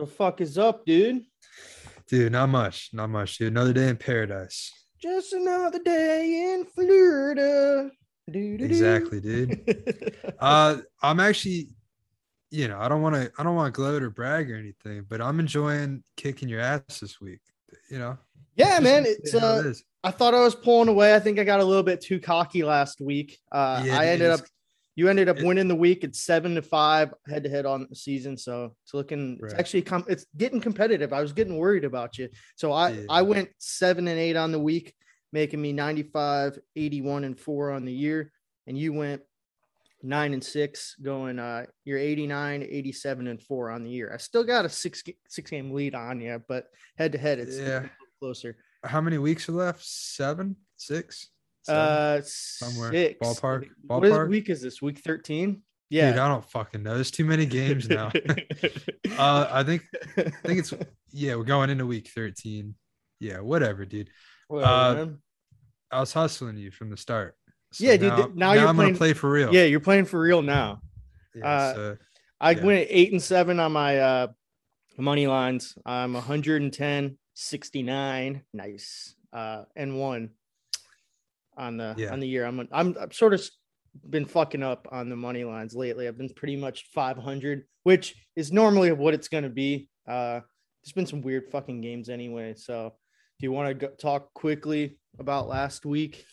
The fuck is up, dude? Dude, not much, dude. Another day in paradise. Just another day in Florida. Doo-doo-doo. Exactly, dude. I'm actually, you know, I don't want to gloat or brag or anything, but I'm enjoying kicking your ass this week. You know. Yeah, man. It's it I thought I was pulling away. I think I got a little bit too cocky last week. You ended up winning the week. It's 7-5 head-to-head on the season. So it's looking right. It's getting competitive. I was getting worried about you. So I went 7-8 on the week, making me 95, 81 and 4 on the year. And you went 9-6 going, you're 89, 87 and 4 on the year. I still got a six game lead on you, but head-to-head it's closer. How many weeks are left? 7, 6? Somewhere six. Ballpark. What week is this? Week 13? Yeah, dude, I don't fucking know. There's too many games now. I think it's we're going into week 13. Yeah, whatever, dude. I was hustling you from the start. So yeah, dude. Now I'm gonna play for real. Yeah, you're playing for real now. Yeah, I went 8-7 on my money lines. I'm 110, 69, nice, and one. On the year, I'm sort of been fucking up on the money lines lately. I've been pretty much 500, which is normally what it's going to be. There's been some weird fucking games anyway. So, do you want to talk quickly about last week?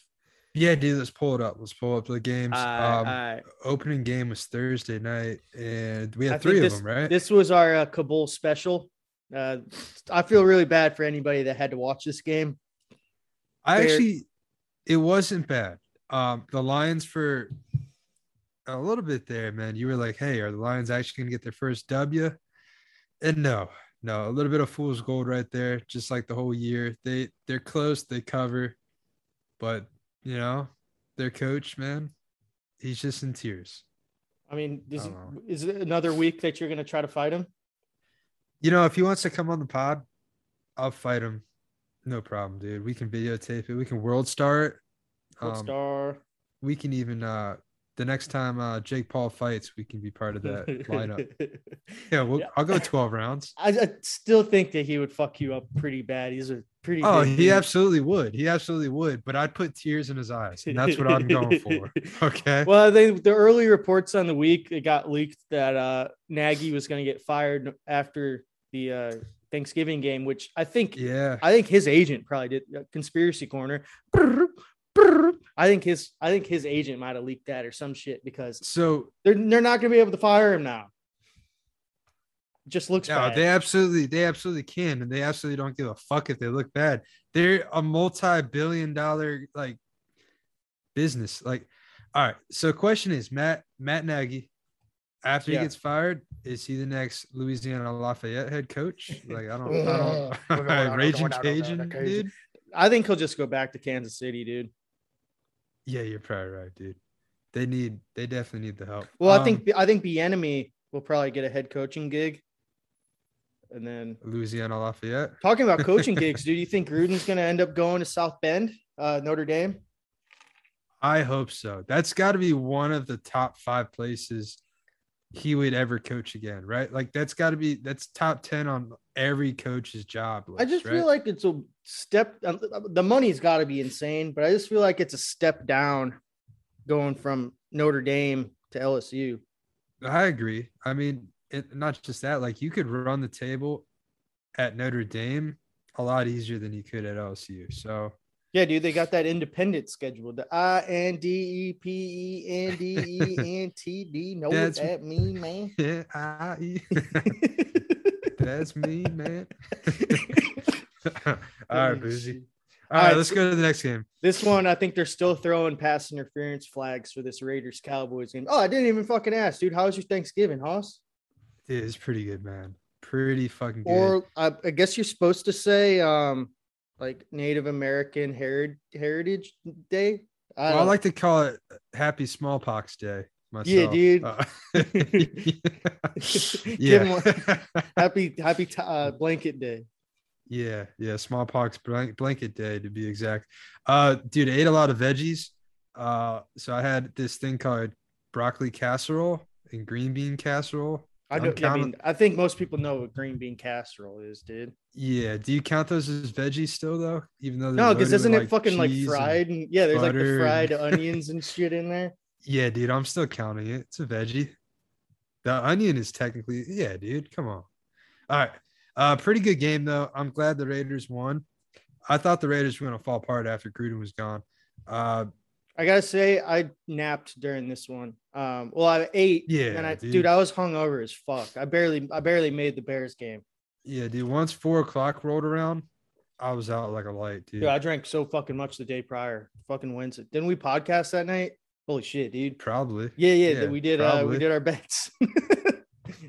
Yeah, dude. Let's pull up the games. Opening game was Thursday night, and we had three of them. Right? This was our Kabul special. I feel really bad for anybody that had to watch this game. It wasn't bad. The Lions for a little bit there, man, you were like, hey, are the Lions actually going to get their first W? And no, a little bit of fool's gold right there, just like the whole year. They're close, they cover, but, you know, their coach, man, he's just in tears. I mean, is it another week that you're going to try to fight him? You know, if he wants to come on the pod, I'll fight him. No problem, dude. We can videotape it. We can world star it. We can even the next time Jake Paul fights, we can be part of that lineup. Yeah, I'll go 12 rounds. I still think that he would fuck you up pretty bad. He's a pretty. Oh, he absolutely would. But I'd put tears in his eyes, and that's what I'm going for. Okay. Well, the early reports on the week, it got leaked that Nagy was going to get fired after the. Thanksgiving game, which I think his agent probably did conspiracy corner. I think his agent might have leaked that or some shit because so they're not going to be able to fire him now. Just looks bad. They absolutely can, and they absolutely don't give a fuck if they look bad. They're a multi-billion-dollar like business. Like, all right. So question is, Matt Nagy. After he gets fired, is he the next Louisiana Lafayette head coach? Like, I don't Raging Cajun, dude. I think he'll just go back to Kansas City, dude. Yeah, you're probably right, dude. They definitely need the help. Well, I think Bieniemy will probably get a head coaching gig. And then Louisiana Lafayette. Talking about coaching gigs, dude, you think Gruden's going to end up going to South Bend, Notre Dame? I hope so. That's got to be one of the top 5 places he would ever coach again, right? Like that's top 10 on every coach's job list, I just feel like it's a step. The money's got to be insane, but I just feel like it's a step down going from Notre Dame to LSU. I agree. I mean, not just that, like you could run the table at Notre Dame a lot easier than you could at LSU. So yeah, dude, they got that independent schedule. The INDEPENDENTD. Know what that mean, man? Yeah, that's me, man. All right, Boozy. All right, let's go to the next game. This one, I think they're still throwing pass interference flags for this Raiders-Cowboys game. Oh, I didn't even fucking ask, dude. How was your Thanksgiving, Hoss? It is pretty good, man. Pretty fucking good. Or I guess you're supposed to say like Native American Heritage Day. I like to call it Happy Smallpox Day myself. Yeah, dude. Yeah. Happy Blanket Day. Yeah, Smallpox Blanket Day to be exact. Dude, I ate a lot of veggies. So I had this thing called broccoli casserole and green bean casserole. I think most people know what green bean casserole is, dude. Yeah. Do you count those as veggies still, though? Even though no, because isn't it like fucking like fried? And, yeah, there's like the fried onions and shit in there. Yeah, dude. I'm still counting it. It's a veggie. The onion is technically, yeah, dude. Come on. All right. Pretty good game, though. I'm glad the Raiders won. I thought the Raiders were going to fall apart after Gruden was gone. I got to say, I napped during this one. I ate. Yeah, and dude, I was hungover as fuck. I barely made the Bears game. Yeah, dude. Once 4 o'clock rolled around, I was out like a light, dude. Dude, I drank so fucking much the day prior. Fucking Wednesday. Didn't we podcast that night? Holy shit, dude. Probably. Yeah. We did our bets.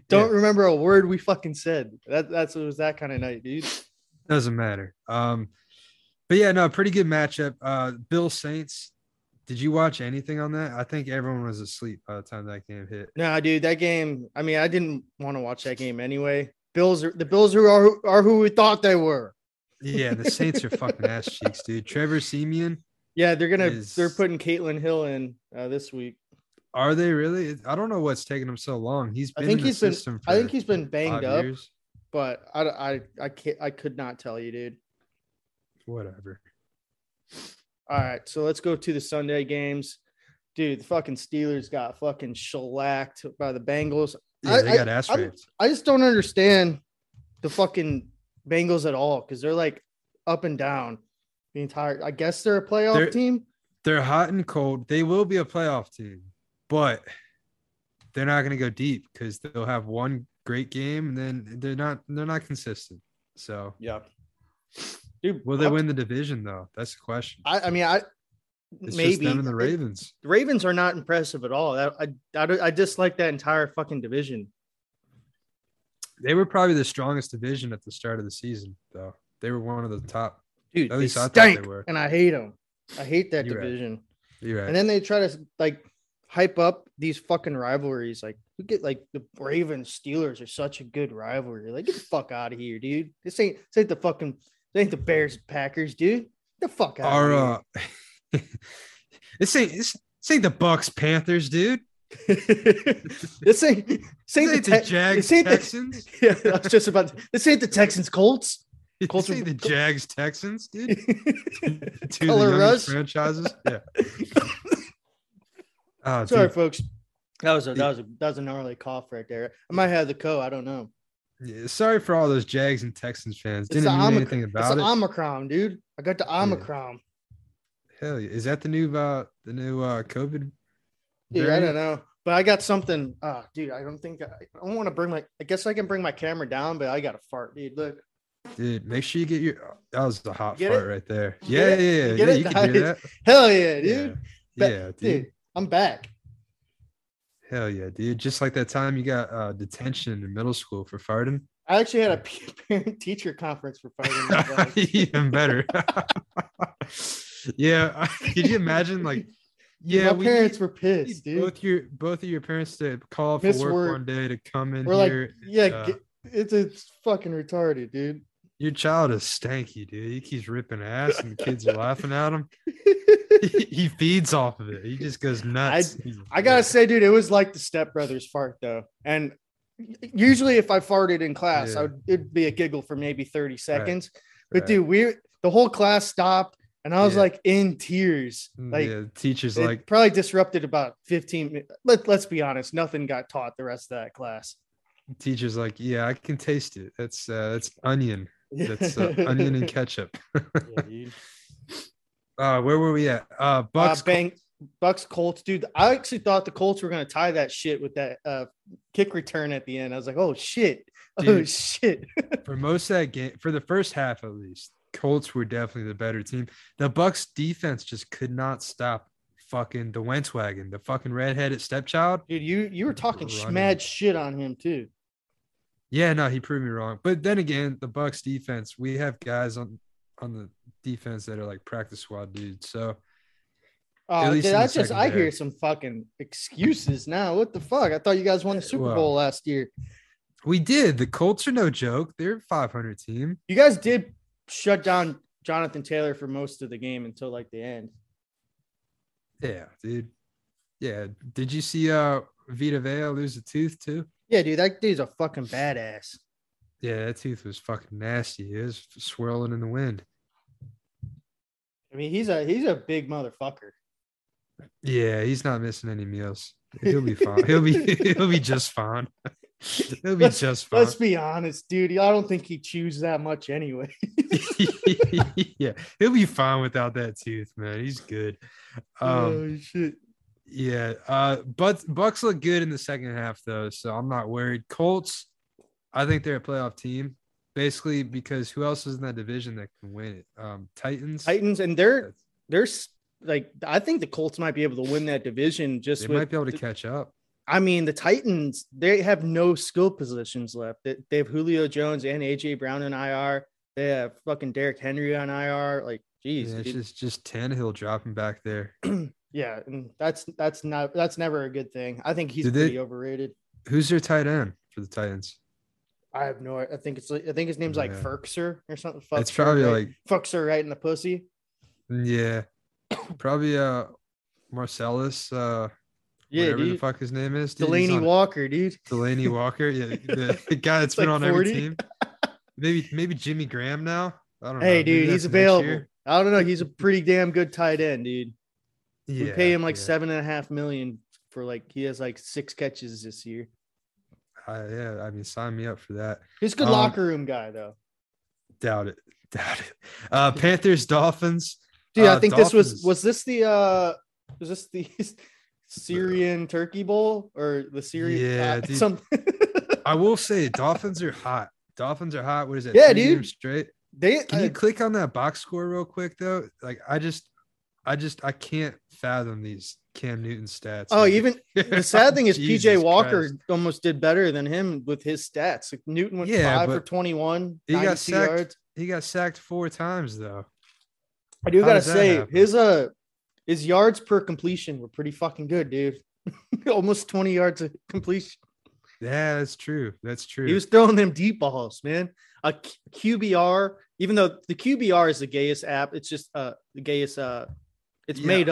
Don't remember a word we fucking said. It was that kind of night, dude. Doesn't matter. But yeah, no, pretty good matchup. Bill Saints. Did you watch anything on that? I think everyone was asleep by the time that game hit. No, dude, that game. I mean, I didn't want to watch that game anyway. The Bills are who we thought they were. Yeah, the Saints are fucking ass cheeks, dude. Trevor Siemian. Yeah, they're putting Caitlin Hill in this week. Are they really? I don't know what's taking him so long. I think he's been banged up, but I could not tell you, dude. Whatever. All right, so let's go to the Sunday games. Dude, the fucking Steelers got fucking shellacked by the Bengals. Yeah, they got ass raped. I just don't understand the fucking Bengals at all because they're like up and down the entire – I guess they're a playoff team. They're hot and cold. They will be a playoff team, but they're not going to go deep because they'll have one great game and then they're not consistent. So – yeah. Dude, will they win the division though? That's the question. It's maybe just them and the Ravens. The Ravens are not impressive at all. I dislike that entire fucking division. They were probably the strongest division at the start of the season, though. They were one of the top. Dude, at least I thought they were. And I hate them. I hate that division. Right. You're right. And then they try to like hype up these fucking rivalries. Like we get like the Ravens Steelers are such a good rivalry. Like get the fuck out of here, dude. This ain't the fucking. They ain't the Bears Packers, dude. The fuck out of here. This ain't the Bucks Panthers, dude. This ain't the Jags Texans. I was just about. This ain't the Texans Colts. Colts ain't the Jags Texans, dude. Two of the youngest franchises. Yeah. Sorry, folks. That was a gnarly cough right there. I might have the cold. I don't know. Yeah, sorry for all those Jags and Texans fans. Didn't mean anything about it. It's Omicron, dude. I got the Omicron. Yeah. Hell yeah! Is that the new COVID? Dude, I don't know, but I got something. Dude, I don't want to bring my. I guess I can bring my camera down, but I got a fart, dude. Look. Dude, make sure you get your. That was the hot fart right there. Yeah. You can do that. Hell yeah, dude. Yeah, dude. I'm back. Hell yeah, dude. Just like that time you got detention in middle school for farting. I actually had a parent-teacher conference for farting. Even better. Yeah. Could you imagine, like, yeah. My parents were pissed, dude. Both of your parents to call for work one day to come in here. Like, it's fucking retarded, dude. Your child is stanky, dude. He keeps ripping ass and the kids are laughing at him. He feeds off of it. He just goes nuts. I got to say, dude, it was like the stepbrother's fart, though. And usually if I farted in class, it'd be a giggle for maybe 30 seconds. Right. But, dude, the whole class stopped, and I was, like, in tears. Like, the teacher's like... Probably disrupted about 15 minutes. Let's be honest. Nothing got taught the rest of that class. Teacher's like, yeah, I can taste it. That's onion. That's onion and ketchup. Yeah, dude. Where were we at? Bucks Colts, dude. I actually thought the Colts were gonna tie that shit with that kick return at the end. I was like, oh shit, dude, oh shit. For most of that game, for the first half at least, Colts were definitely the better team. The Bucks defense just could not stop fucking the Wentz wagon, the fucking redheaded stepchild. Dude, you were talking mad shit on him too. Yeah, no, he proved me wrong. But then again, the Bucks defense, we have guys on the defense that are like practice squad dudes. So I hear some fucking excuses now. What the fuck? I thought you guys won the Super Bowl last year. We did. The Colts are no joke. They're a 500 team. You guys did shut down Jonathan Taylor for most of the game until like the end. Yeah, dude. Yeah. Did you see Vita Vea lose a tooth too? Yeah, dude, that dude's a fucking badass. Yeah, that tooth was fucking nasty. It was swirling in the wind. I mean, he's a big motherfucker. Yeah, he's not missing any meals. He'll be fine. He'll be just fine. He'll be just fine. Let's be honest, dude. I don't think he chews that much anyway. Yeah, he'll be fine without that tooth, man. He's good. Oh shit. Yeah, but Bucks look good in the second half though, so I'm not worried. Colts, I think they're a playoff team, basically because who else is in that division that can win it? Titans, and they're like, I think the Colts might be able to win that division. Just they might be able to catch up. I mean, the Titans, they have no skill positions left. They have Julio Jones and AJ Brown on IR. They have fucking Derrick Henry on IR. Like, geez, yeah, it's just Tannehill dropping back there. Yeah, and that's never a good thing. I think he's pretty overrated. Who's their tight end for the Titans? I have no idea. I think his name's like Ferkser or something. Fuxer, it's probably right? Like Ferkser right in the pussy. Yeah. Probably Marcellus, yeah, whatever dude. The fuck his name is. Dude. Delaney Walker, dude. Delaney Walker, yeah. The guy that's been like on 40. Every team. Maybe Jimmy Graham now. I don't know. Hey, dude, he's available. I don't know. He's a pretty damn good tight end, dude. Yeah, we pay him like $7.5 million for he has like 6 catches this year. Yeah, I mean, sign me up for that. He's a good locker room guy, though. Doubt it. Panthers, Dolphins. Dude, I think Dolphins. Was this the Syrian Turkey Bowl or the Syrian? Yeah, dude. Something. I will say, Dolphins are hot. What is it? Yeah, dude. Straight. Can you click on that box score real quick though? Like, I can't fathom these Cam Newton stats. Oh, even the sad thing is PJ Walker almost did better than him with his stats. Like Newton went 5 for 21. He got sacked. Yards. He got sacked 4 times though. I do gotta say his yards per completion were pretty fucking good, dude. Almost 20 yards of completion. Yeah, that's true. He was throwing them deep balls, man. A QBR, even though the QBR is the gayest app, it's just the gayest. It's made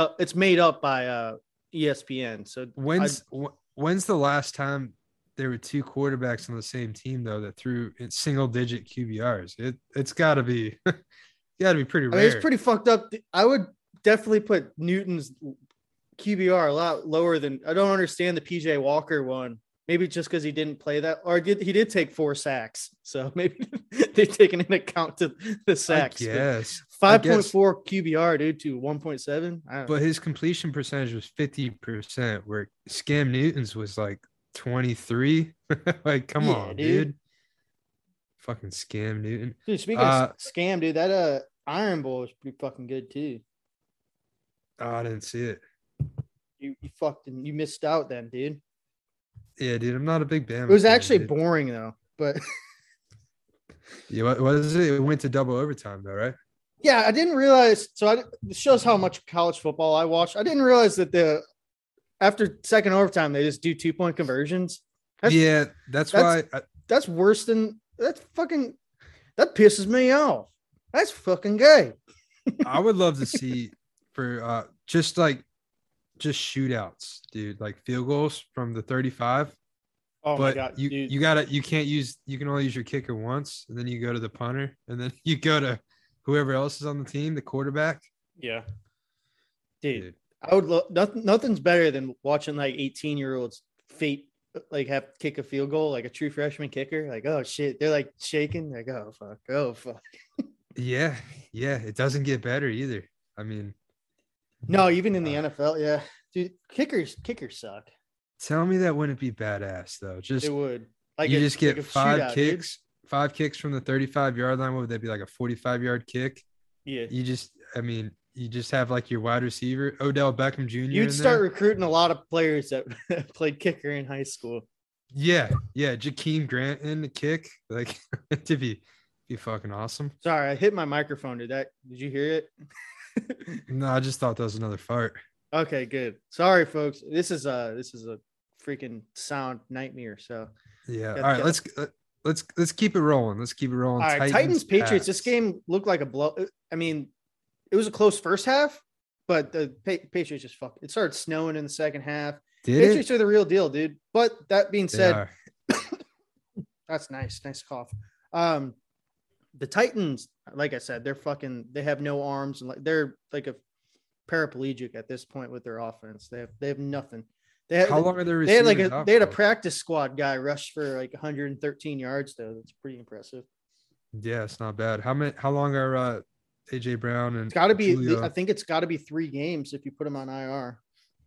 up by ESPN. So when's the last time there were 2 quarterbacks on the same team though that threw single digit QBRs? It's got to be pretty rare. I mean, it's pretty fucked up. I would definitely put Newton's QBR a lot lower than. I don't understand the PJ Walker one. Maybe just because he didn't play that, or he did take 4 sacks. So maybe they've taken into account to the sacks. Yes, 5.4 QBR, dude, to 1.7. But his completion percentage was 50%, where Cam Newton's was like 23. Like, come on, dude. Fucking Cam Newton. Dude, speaking of Cam, dude, that Iron Bowl was pretty fucking good too. I didn't see it. You missed out then, dude. Yeah, dude, I'm not a big Bama. It was actually boring though, but yeah, what was it? It went to double overtime though, right? Yeah, I didn't realize. So it shows how much college football I watch. I didn't realize that after second overtime they just do 2-point conversions. That's worse than that pisses me off. That's fucking gay. I would love to see for just shootouts, dude, like field goals from the 35. Oh, but my God, dude. You can only use your kicker once, and then you go to the punter, and then you go to whoever else is on the team, the quarterback. Yeah. Dude. I would love nothing's better than watching like 18-year-olds have to kick a field goal, like a true freshman kicker. Like, oh shit. They're like shaking, like, oh fuck. Yeah, it doesn't get better either. I mean, no, even in the NFL, yeah. Dude, kickers suck. Tell me that wouldn't be badass though. Just it would. Like you just get 5 shootout, kicks, dude. 5 kicks from the 35-yard line. What would that be, like a 45-yard kick? Yeah. You just have like your wide receiver, Odell Beckham Jr. You'd start recruiting a lot of players that played kicker in high school. Yeah, Jakeem Grant in the kick, like to be fucking awesome. Sorry, I hit my microphone. Did you hear it? No, I just thought that was another fart. Okay, good. Sorry, folks. This is a freaking sound nightmare. So yeah. All right, let's keep it rolling. All right, Titans Patriots. This game looked like a blow. I mean, it was a close first half, but the Patriots just fucked. It started snowing in the second half. Patriots are the real deal, dude. But that being said, That's nice. Nice cough. The Titans, like I said, they have no arms, and they're like a paraplegic at this point with their offense. They have nothing. They had, how long are their receivers? They had a practice squad guy rush for like 113 yards though. That's pretty impressive. Yeah, it's not bad. How long are AJ Brown and? It's got to be. Julio? I think it's got to be 3 games if you put them on IR.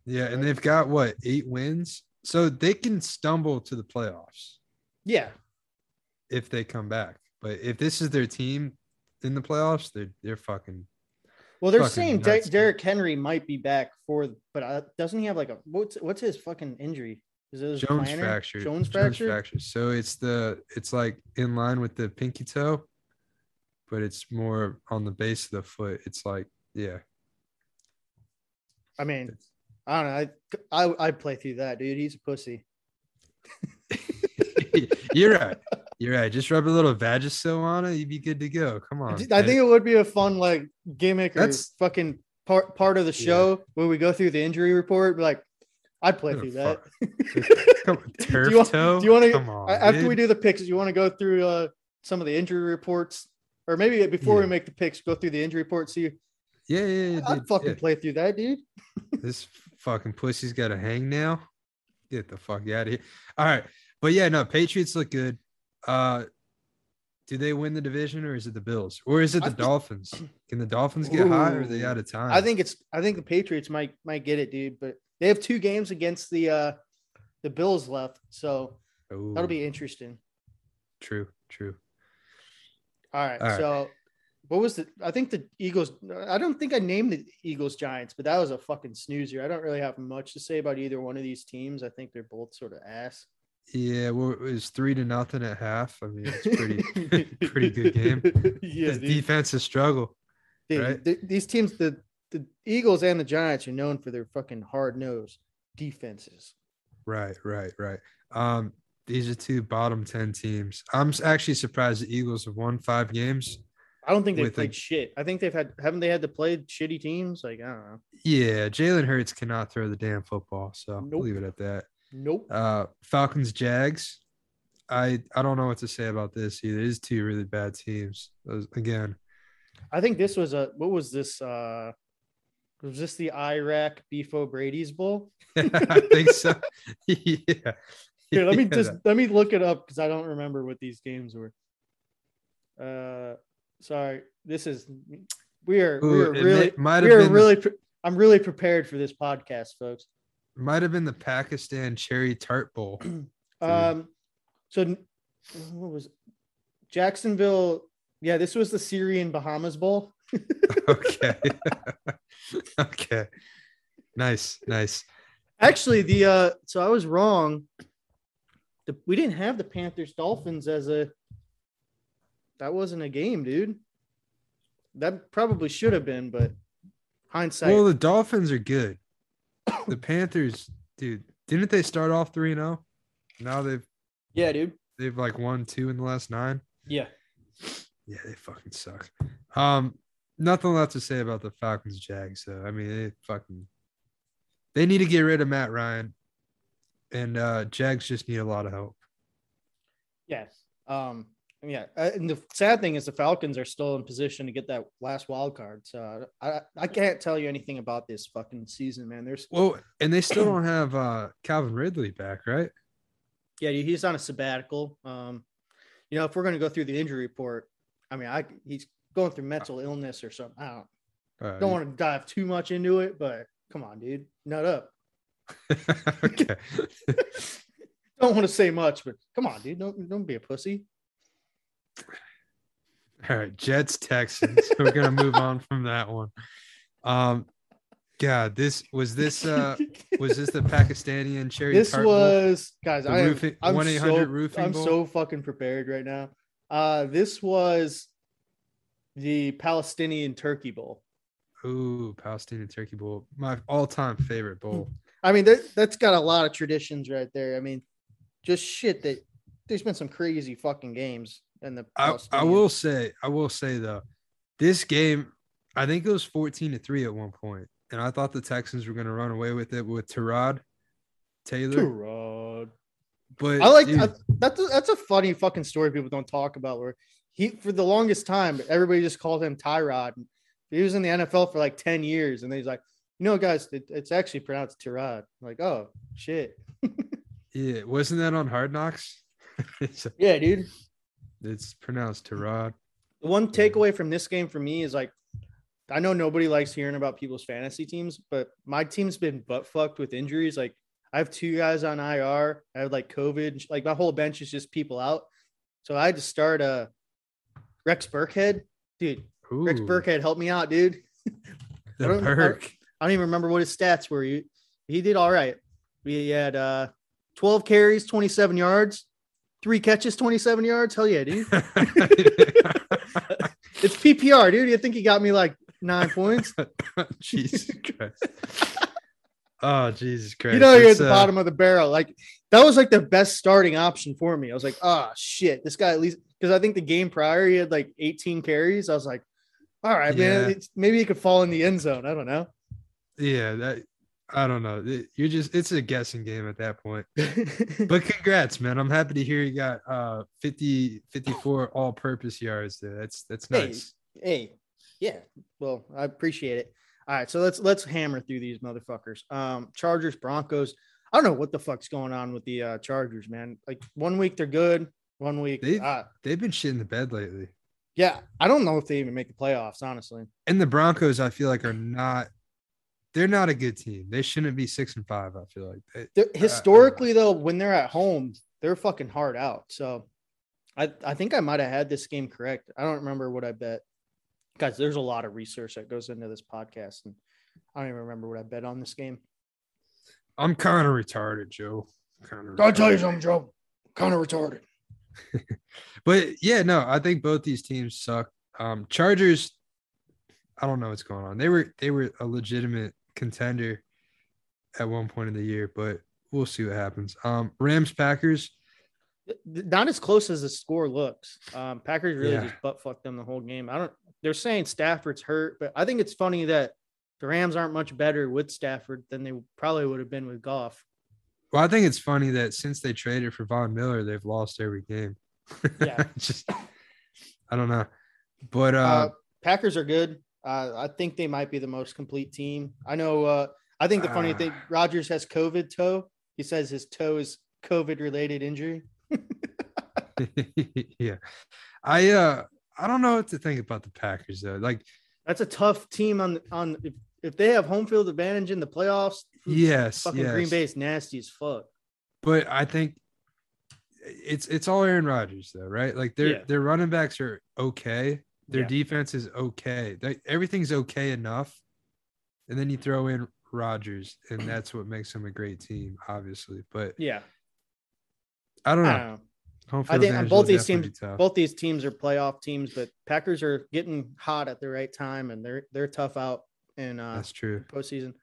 Yeah, right? And they've got 8 wins, so they can stumble to the playoffs. Yeah, if they come back, but if this is their team in the playoffs, they're fucking. Well, they're saying Derrick Henry might be back but doesn't he have like a what's his fucking injury? Is it Jones fracture? Jones fracture. So it's like in line with the pinky toe, but it's more on the base of the foot. It's like, yeah. I mean, I don't know. I'd play through that, dude. He's a pussy. You're right. Just rub a little Vagisil on it. You'd be good to go. Come on. I think it would be a fun gimmick or fucking part of the show where we go through the injury report. Like, I'd play through that. Come on, turf toe. Do you want to? Come on, after we do the picks, you want to go through some of the injury reports, or maybe before we make the picks, go through the injury report. See. Yeah. I'd fucking play through that, dude. This fucking pussy's got a hangnail. Get the fuck out of here. All right, but yeah, no. Patriots look good. Do they win the division, or is it the Bills, or is it the Dolphins? Can the Dolphins get hot, or are they out of time? I think the Patriots might get it, dude, but they have 2 games against the Bills left, so that'll be interesting. True. All right. So what was the Eagles? I don't think I named the Eagles Giants, but that was a fucking snoozer. I don't really have much to say about either one of these teams. I think they're both sort of ass. Yeah, well, it was 3-0 at half. I mean, it's pretty good game. Yeah, the defensive struggle. Right? These teams, the Eagles and the Giants, are known for their fucking hard-nosed defenses. Right. These are 2 bottom 10 teams. I'm actually surprised the Eagles have won 5 games. I don't think they've played shit. I think haven't they had to play shitty teams? Like, I don't know. Yeah, Jalen Hurts cannot throw the damn football, so we'll leave it at that. Nope. Falcons, Jags. I don't know what to say about this either. These 2 really bad teams. Again, I think this was what was this? Was this the Iraq Beefo Brady's Bowl? I think so. Yeah. Here, let me look it up because I don't remember what these games were. Sorry. This is I'm really prepared for this podcast, folks. Might have been the Pakistan Cherry Tart Bowl. So what was it? Jacksonville? Yeah, this was the Syrian Bahamas Bowl. Okay. Nice. Actually, so I was wrong. We didn't have the Panthers Dolphins that wasn't a game, dude. That probably should have been, but hindsight. Well, the Dolphins are good. The Panthers, dude, didn't they start off 3-0? Now they've like won 2 in the last 9. Yeah, they fucking suck. Nothing left to say about the Falcons, Jags. So I mean, they need to get rid of Matt Ryan, and Jags just need a lot of help. Yes. Yeah. And the sad thing is the Falcons are still in position to get that last wild card. So I can't tell you anything about this fucking season, man. And they still don't have Calvin Ridley back, right? Yeah, he's on a sabbatical. If we're going to go through the injury report, I mean, he's going through mental illness or something. I don't want to dive too much into it, but come on, dude, nut up. Okay. Don't want to say much, but come on, dude, don't be a pussy. All right, Jets, Texans. We're gonna move on from that one. God, was this the Pakistani and Cherry? This Tart was Bowl? Guys. I'm 1-800 roofing. I'm so fucking prepared right now. This was the Palestinian Turkey Bowl. Ooh, Palestinian Turkey Bowl, my all-time favorite bowl. I mean, that's got a lot of traditions right there. I mean, just shit that there's been some crazy fucking games. And I will say though, this game, I think it was 14-3 at one point, and I thought the Texans were going to run away with it with Tyrod Taylor. But I like that's a funny fucking story people don't talk about, where he, for the longest time, everybody just called him Tyrod. He was in the NFL for like 10 years, and then he's like, you know, guys, it's actually pronounced Tyrod. I'm like, oh shit. Yeah, wasn't that on Hard Knocks? Yeah, dude. It's pronounced Tyrod. The one takeaway from this game for me is, like, I know nobody likes hearing about people's fantasy teams, but my team's been butt fucked with injuries. Like, I have two guys on IR. I have like COVID. Like, my whole bench is just people out. So I had to start Rex Burkhead, dude. Ooh. Rex Burkhead, help me out, dude. I don't even remember what his stats were. He did all right. We had 12 carries, 27 yards, 3 catches, 27 yards. Hell yeah, dude. It's PPR, dude. You think he got me like 9 points? Jesus Christ. Oh, Jesus Christ. You know, you're at the bottom of the barrel. Like, that was like the best starting option for me. I was like, oh shit, this guy at least, because I think the game prior he had like 18 carries. I was like, all right, yeah, man, maybe he could fall in the end zone. I don't know. Yeah, I don't know. It's a guessing game at that point. But congrats, man. I'm happy to hear you got 54 all-purpose yards there. That's nice. Hey, yeah. Well, I appreciate it. All right, so let's hammer through these motherfuckers. Chargers, Broncos. I don't know what the fuck's going on with the Chargers, man. Like, one week they're good, one week they've been shitting the bed lately. Yeah, I don't know if they even make the playoffs, honestly. And the Broncos, I feel like, they're not a good team. They shouldn't be 6-5. I feel like historically, though, when they're at home, they're fucking hard out. So I think I might have had this game correct. I don't remember what I bet. Guys, there's a lot of research that goes into this podcast, and I don't even remember what I bet on this game. I'm kind of retarded, Joe. I'll tell you something, Joe. Kind of retarded. But, yeah, no, I think both these teams suck. Chargers, I don't know what's going on. They were a legitimate contender at one point in the year, but we'll see what happens. Rams, Packers. Not as close as the score looks. Packers really just butt-fucked them the whole game. They're saying Stafford's hurt, but I think it's funny that the Rams aren't much better with Stafford than they probably would have been with Goff. Well, I think it's funny that since they traded for Von Miller, they've lost every game. Yeah. I don't know. But Packers are good. I think they might be the most complete team. I know. I think the funny thing, Rodgers has COVID toe. He says his toe is COVID-related injury. Yeah. I don't know what to think about the Packers, though. Like, that's a tough team on if they have home field advantage in the playoffs. Yes. Green Bay is nasty as fuck. But I think it's all Aaron Rodgers, though, right? Like, their running backs are okay. Their defense is okay. Everything's okay enough. And then you throw in Rodgers, and that's what makes them a great team, obviously. But yeah, I don't know. I think both these teams are playoff teams, but Packers are getting hot at the right time, and they're tough out in that's true postseason.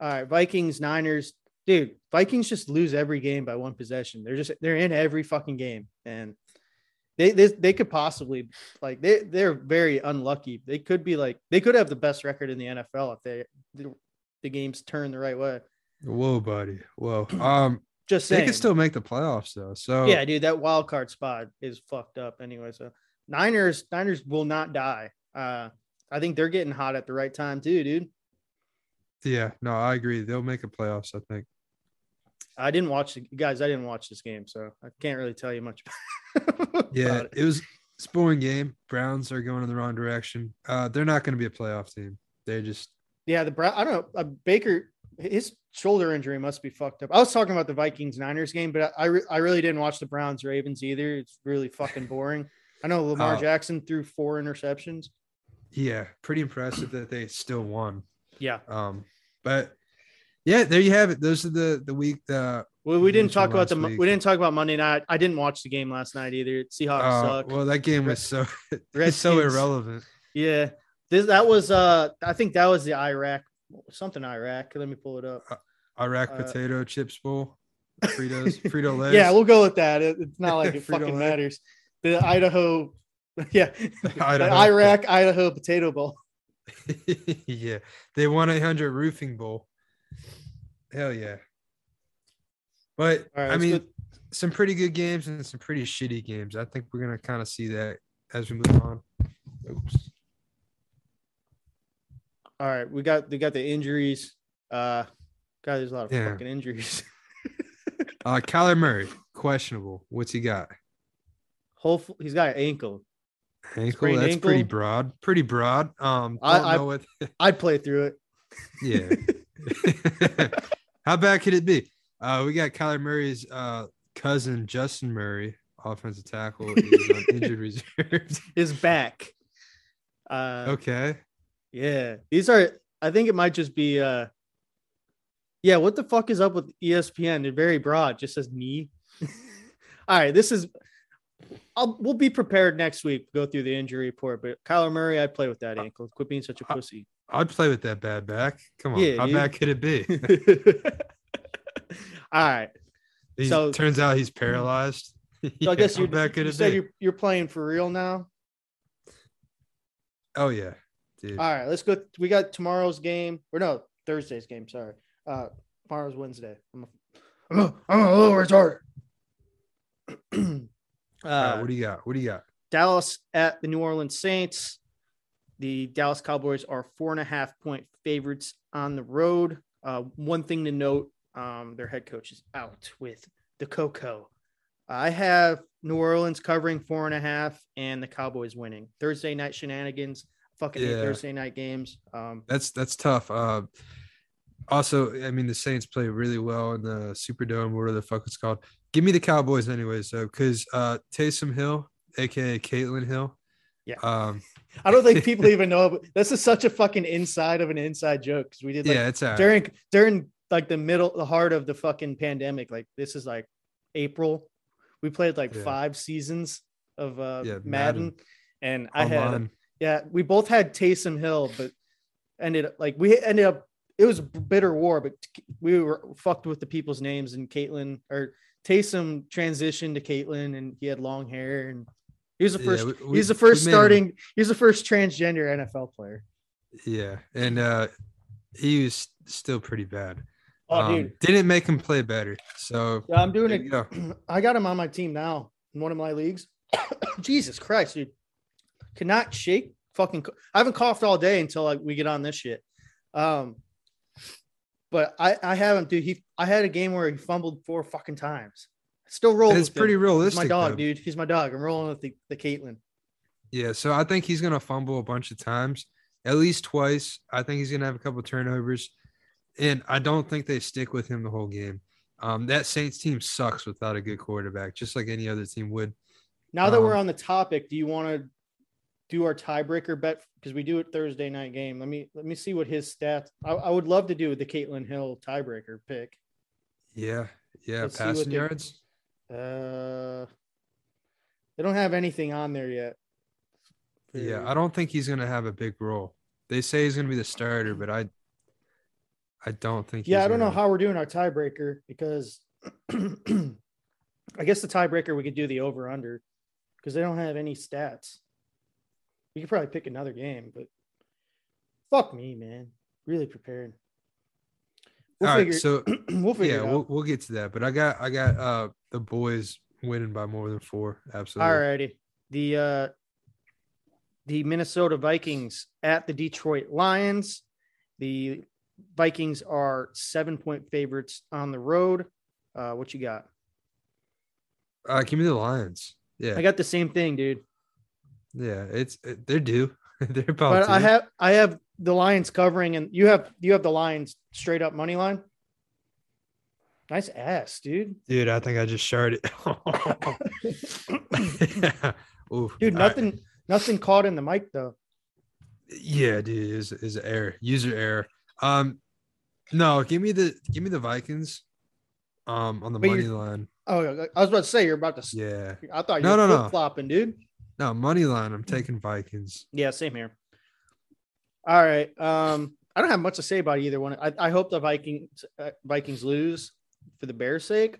All right, Vikings, Niners, dude. Vikings just lose every game by one possession. They're in every fucking game, and they could possibly, like, they're very unlucky. They could be like, they could have the best record in the NFL if the games turn the right way. Whoa, buddy. Whoa. Just saying. They can still make the playoffs, though. So yeah, dude, that wild card spot is fucked up anyway. So Niners will not die. I think they're getting hot at the right time too, dude. Yeah, no, I agree. They'll make the playoffs, I think. I didn't watch this game, so I can't really tell you much about it. It was a boring game. Browns are going in the wrong direction. They're not going to be a playoff team. They just I don't know. Baker, his shoulder injury must be fucked up. I was talking about the Vikings-Niners game, but I really didn't watch the Browns-Ravens either. It's really fucking boring. I know Lamar Jackson threw 4 interceptions. Yeah, pretty impressive that they still won. Yeah. But yeah, there you have it. Those are the week. We didn't talk about Monday night. I didn't watch the game last night either. Seahawks suck. Well, that game was so it's so irrelevant. Yeah, that was. I think that was the Iraq. Let me pull it up. Iraq potato chips bowl, Frito Lay. Yeah, we'll go with that. It's not like it fucking matters. The Idaho, the Iraq Idaho potato bowl. Yeah, they 1-800 roofing bowl. Hell yeah. But right, I mean, some pretty good games and some pretty shitty games. I think we're going to kind of see that as we move on. Oops. All right, we got the injuries. God, there's a lot of fucking injuries. Kyler Murray, questionable. What's he got? Hopefully, he's got an ankle. Ankle, pretty broad. Pretty broad. I'd play through it. Yeah. How bad could it be? We got Kyler Murray's cousin, Justin Murray, offensive tackle, is on injured reserve. Is back. Okay. Yeah. I think it might just be. What the fuck is up with ESPN? They're very broad. Just says knee. All right. We'll be prepared next week to go through the injury report. But Kyler Murray, I'd play with that ankle. Quit being such a pussy. I'd play with that bad back. Come on. How bad could it be? All right. Turns out he's paralyzed. So I guess you're playing for real now. Oh yeah, dude. All right, let's go. We got Thursday's game. Sorry, tomorrow's Wednesday. I'm a little retarded. What do you got? Dallas at the New Orleans Saints. The Dallas Cowboys are 4.5-point favorites on the road. One thing to note. Their head coach is out with the Coco. I have New Orleans covering 4.5 and the Cowboys winning. Thursday night shenanigans. Fucking hate Thursday night games. That's tough. Also, I mean, the Saints play really well in the Superdome, whatever the fuck it's called. Give me the Cowboys anyways, though, because Taysom Hill, aka Caitlin Hill. Yeah. I don't think people even know, but this is such a fucking inside of an inside joke because we did. It's all right. during like the heart of the fucking pandemic. Like this is like April. We played five seasons of Madden. And I we both had Taysom Hill, but it was a bitter war, but we were fucked with the people's names and Taysom transitioned to Caitlin and he had long hair and he was the first, he was the first transgender NFL player. Yeah. And he was still pretty bad. Didn't make him play better. So yeah, I'm doing it. Go. I got him on my team now in one of my leagues. Jesus Christ, dude. Cannot shake fucking. I haven't coughed all day until we get on this shit. But I haven't, dude. I had a game where he fumbled 4 fucking times. Still rolling. It's pretty realistic. He's my dog, dude. He's my dog. I'm rolling with the Caitlin. Yeah. So I think he's gonna fumble a bunch of times, at least twice. I think he's gonna have a couple of turnovers. And I don't think they stick with him the whole game. That Saints team sucks without a good quarterback, just like any other team would. Now that we're on the topic, do you want to do our tiebreaker bet? Because we do it Thursday night game. Let me see what his stats. I would love to do with the Caitlin Hill tiebreaker pick. Yeah, yeah. Let's passing yards. They don't have anything on there yet. Yeah, I don't think he's going to have a big role. They say he's going to be the starter, but I don't think. Yeah, I don't know how we're doing our tiebreaker because I guess the tiebreaker we could do the over under because they don't have any stats. We could probably pick another game, but fuck me, man. Really prepared. We'll figure it out. We'll get to that. But I got the boys winning by more than 4. Absolutely. All righty. The Minnesota Vikings at the Detroit Lions. The Vikings are 7-point favorites on the road. What you got? Give me the Lions. Yeah, I got the same thing, dude. Yeah, they're due. They're about. But due. I have the Lions covering, and you have the Lions straight up money line. Nice ass, dude. Dude, I think I just sharted. Yeah. Oof. Dude, nothing caught in the mic though. Yeah, dude, is error, user error. No, give me the Vikings, on the money line. Oh, I was about to say you're about to. Yeah, I thought you were flip-flopping, dude. No, money line. I'm taking Vikings. Yeah, same here. All right. I don't have much to say about either one. I hope the Vikings lose for the Bears' sake.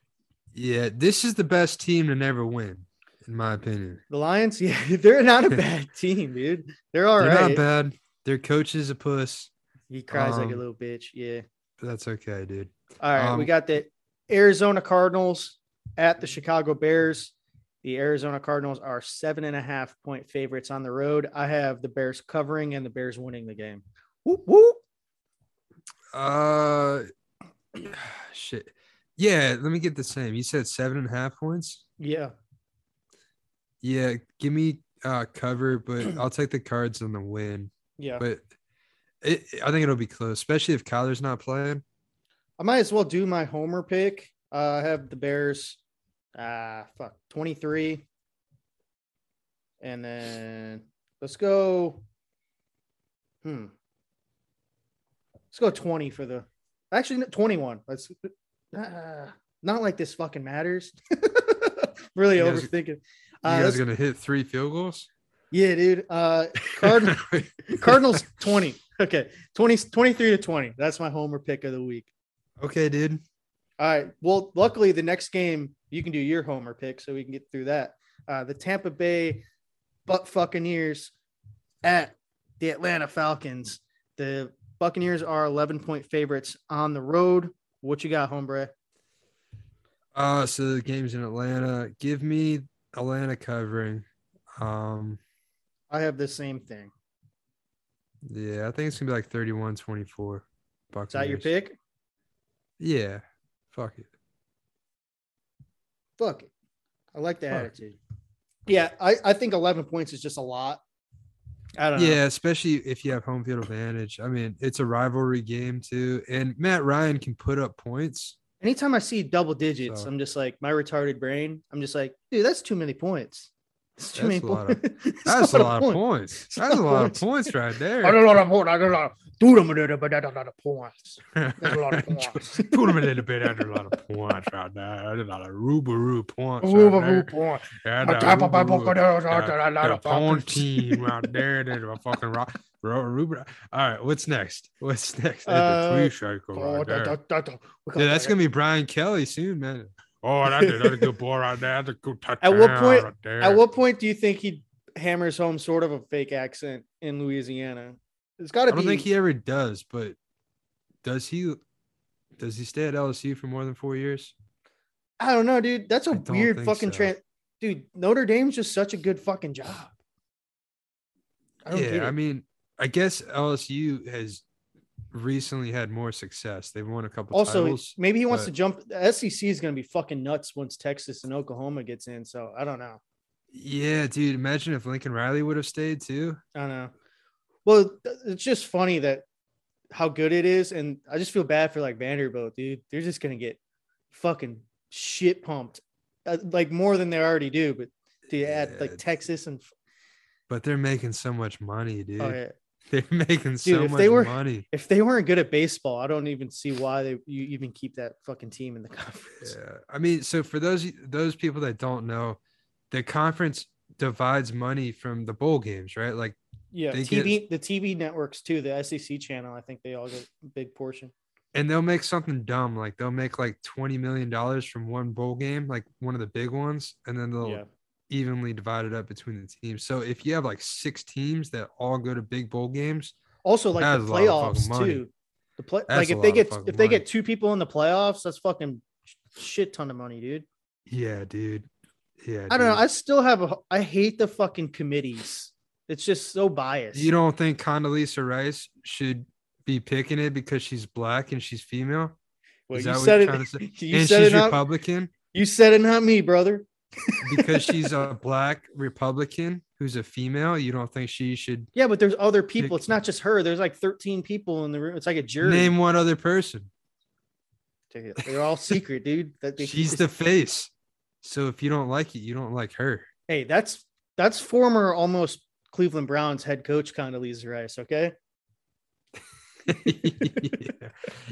Yeah, this is the best team to never win, in my opinion. The Lions, yeah, they're not a bad team, dude. They're all right. They're not bad. Their coach is a puss. He cries like a little bitch. Yeah. That's okay, dude. All right. We got the Arizona Cardinals at the Chicago Bears. The Arizona Cardinals are 7.5-point favorites on the road. I have the Bears covering and the Bears winning the game. Whoop, whoop. Shit. Yeah, let me get the same. You said 7.5 points? Yeah. Yeah, give me cover, but I'll take the Cards on the win. Yeah. But I think it'll be close, especially if Kyler's not playing. I might as well do my homer pick. I have the Bears 23. And then let's go. Let's go 20 for the – actually, 21. Let's not like this fucking matters. Really overthinking. You guys going to hit 3 field goals? Yeah, dude. Cardinals 20. Okay, 23-20. That's my homer pick of the week. Okay, dude. All right. Well, luckily, the next game, you can do your homer pick, so we can get through that. The Tampa Bay Buccaneers at the Atlanta Falcons. The Buccaneers are 11-point favorites on the road. What you got, hombre? So the game's in Atlanta. Give me Atlanta covering. I have the same thing. Yeah, I think it's going to be like 31-24. Buccaneers. Is that your pick? Yeah. Fuck it. I like the attitude. Yeah, I think 11 points is just a lot. I don't know. Yeah, especially if you have home field advantage. I mean, it's a rivalry game too, and Matt Ryan can put up points. Anytime I see double digits, so. I'm just like, my retarded brain, I'm just like, dude, that's too many points. That's a lot of points. That's a lot of points right there. I got a lot of points. That's a lot of points. That's a lot of points right there. That's a lot of Rubaroo points. Rubaroo points. That's a pawn team right there. That's a fucking rock. All right, what's next? That's going to be Brian Kelly soon, man. Oh, that's a good ball right there. That's a good touchdown right there. At what point do you think he hammers home sort of a fake accent in Louisiana? It's got to be. I don't think he ever does, but does he stay at LSU for more than 4 years? I don't know, dude. That's a weird fucking dude, Notre Dame's just such a good fucking job. I don't get it. I mean, I guess LSU has recently had more success. They've won a couple titles. Maybe he wants to jump. The SEC is going to be fucking nuts once Texas and Oklahoma gets in, so I don't know. Yeah, dude, imagine if Lincoln Riley would have stayed too. I don't know. Well, it's just funny that how good it is, and I just feel bad for like Vanderbilt, dude. They're just going to get fucking shit pumped, like more than they already do, but to add like Texas and – But they're making so much money, dude. Oh, yeah. They're making so much money. If they weren't good at baseball, I don't even see why you even keep that fucking team in the conference. Yeah, I mean, so for those people that don't know, the conference divides money from the bowl games, right? Like, yeah, the TV networks too, the SEC channel. I think they all get a big portion. And they'll make something dumb, like they'll make like $20 million from one bowl game, like one of the big ones, and then they'll. Yeah. Evenly divided up between the teams. So if you have like 6 teams that all go to big bowl games, also like the playoffs too. Like if they get 2 people in the playoffs, that's fucking shit ton of money, dude. Yeah, dude. Yeah. I don't know. I still have I hate the fucking committees. It's just so biased. You don't think Condoleezza Rice should be picking it because she's black and she's female? Well, you said it. And she's Republican. You said it, not me, brother. Because she's a black Republican who's a female, you don't think she should? Yeah, but there's other people. It's not just her. There's like 13 people in the room. It's like a jury. Name one other person. They're all secret, dude. She's the face. So if you don't like it, you don't like her. Hey, that's former almost Cleveland Browns head coach Condoleezza Rice. Okay.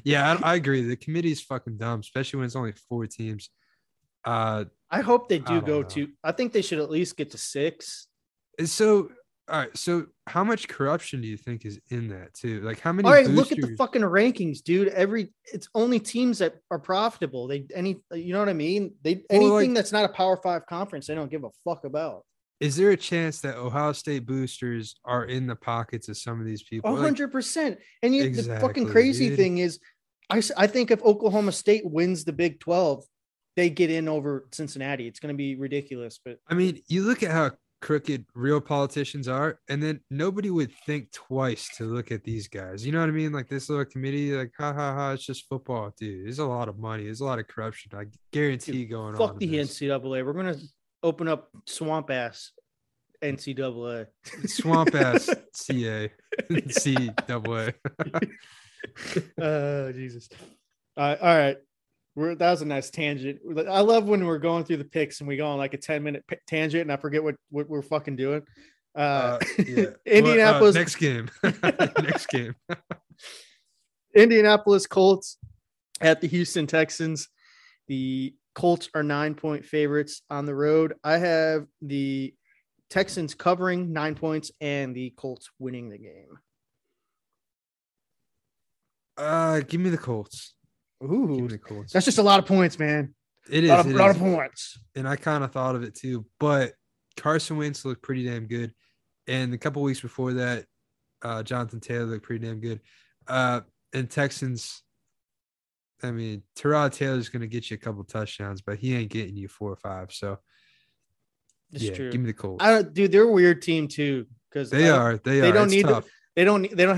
Yeah, I agree. The committee's fucking dumb, especially when it's only 4 teams. I hope they do go to – I think they should at least get to 6. So, all right, so how much corruption do you think is in that too? Like how many – All right, look at the fucking rankings, dude. It's only teams that are profitable. You know what I mean? Anything that's not a Power 5 conference, they don't give a fuck about. Is there a chance that Ohio State boosters are in the pockets of some of these people? 100%. And the fucking crazy thing is I think if Oklahoma State wins the Big 12 – they get in over Cincinnati. It's going to be ridiculous. But I mean, you look at how crooked real politicians are, and then nobody would think twice to look at these guys. You know what I mean? Like this little committee, like, ha ha ha, it's just football, dude. There's a lot of money. There's a lot of corruption. I guarantee dude, going fuck on. Fuck the NCAA. We're going to open up swamp ass NCAA. Swamp ass CA. CAA. Oh, Jesus. All right. That was a nice tangent. I love when we're going through the picks and we go on like a 10-minute tangent and I forget what we're fucking doing. Yeah. Indianapolis. Next game. Next game. Indianapolis Colts at the Houston Texans. The Colts are 9-point favorites on the road. I have the Texans covering 9 points and the Colts winning the game. Give me the Colts. Ooh, that's just a lot of points, man. It is a lot of points. And I kind of thought of it too, but Carson Wentz looked pretty damn good. And a couple weeks before that, Jonathan Taylor looked pretty damn good. And Texans, I mean, Tyrod Taylor's going to get you a couple touchdowns, but he ain't getting you 4 or 5. So, it's true. Give me the Colts. Dude, they're a weird team too. Because they are. They don't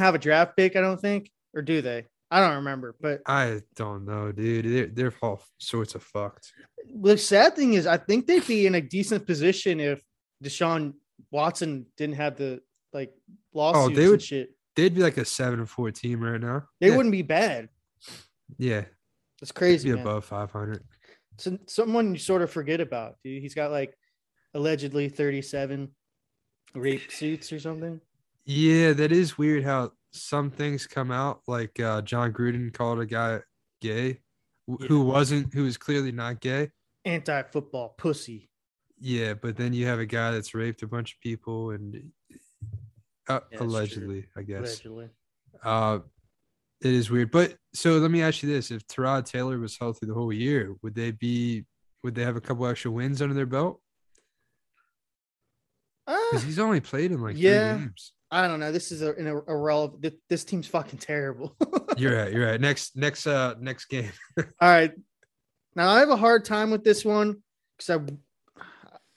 have a draft pick, I don't think. Or do they? I don't remember, but I don't know, dude. They're all sorts of fucked. The sad thing is, I think they'd be in a decent position if Deshaun Watson didn't have the like lawsuits and shit. They'd be like a 7-4 team right now. They wouldn't be bad. Yeah, that's crazy. They'd be above 500. So someone you sort of forget about, dude. He's got like allegedly 37 rape suits or something. Yeah, that is weird how some things come out, like John Gruden called a guy gay who was clearly not gay. Anti-football pussy. Yeah, but then you have a guy that's raped a bunch of people and allegedly, true. I guess. Allegedly. It is weird. But so let me ask you this. If Tyrod Taylor was healthy the whole year, would they have a couple extra wins under their belt? Because he's only played in like 3 games. I don't know. This is an irrelevant. This team's fucking terrible. You're right. Next game. All right. Now I have a hard time with this one because